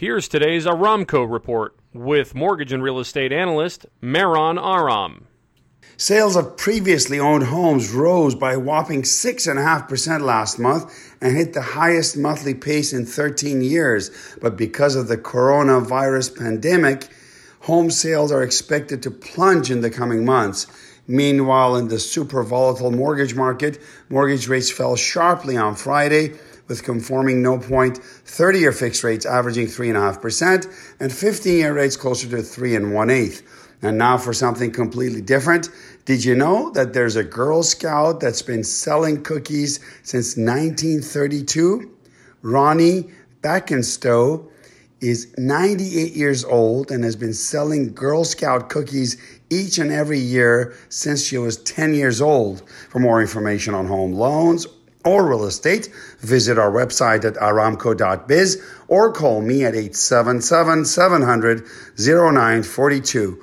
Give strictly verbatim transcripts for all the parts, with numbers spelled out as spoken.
Here's today's Aramco Report with mortgage and real estate analyst Maron Aram. Sales of previously owned homes rose by a whopping six point five percent last month and hit the highest monthly pace in thirteen years. But because of the coronavirus pandemic, home sales are expected to plunge in the coming months. Meanwhile, in the super volatile mortgage market, mortgage rates fell sharply on Friday, with conforming no point thirty-year fixed rates averaging three point five percent and fifteen-year rates closer to three and one-eighth. And now for something completely different. Did you know that there's a Girl Scout that's been selling cookies since nineteen thirty-two? Ronnie Backenstow is ninety-eight years old and has been selling Girl Scout cookies each and every year since she was ten years old. For more information on home loans or real estate, visit our website at aramco dot biz or call me at eight seven seven, seven hundred, oh nine four two.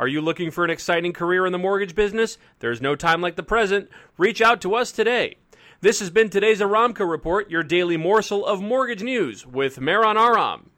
Are you looking for an exciting career in the mortgage business? There's no time like the present. Reach out to us today. This has been today's Aramco Report, your daily morsel of mortgage news with Maron Aram.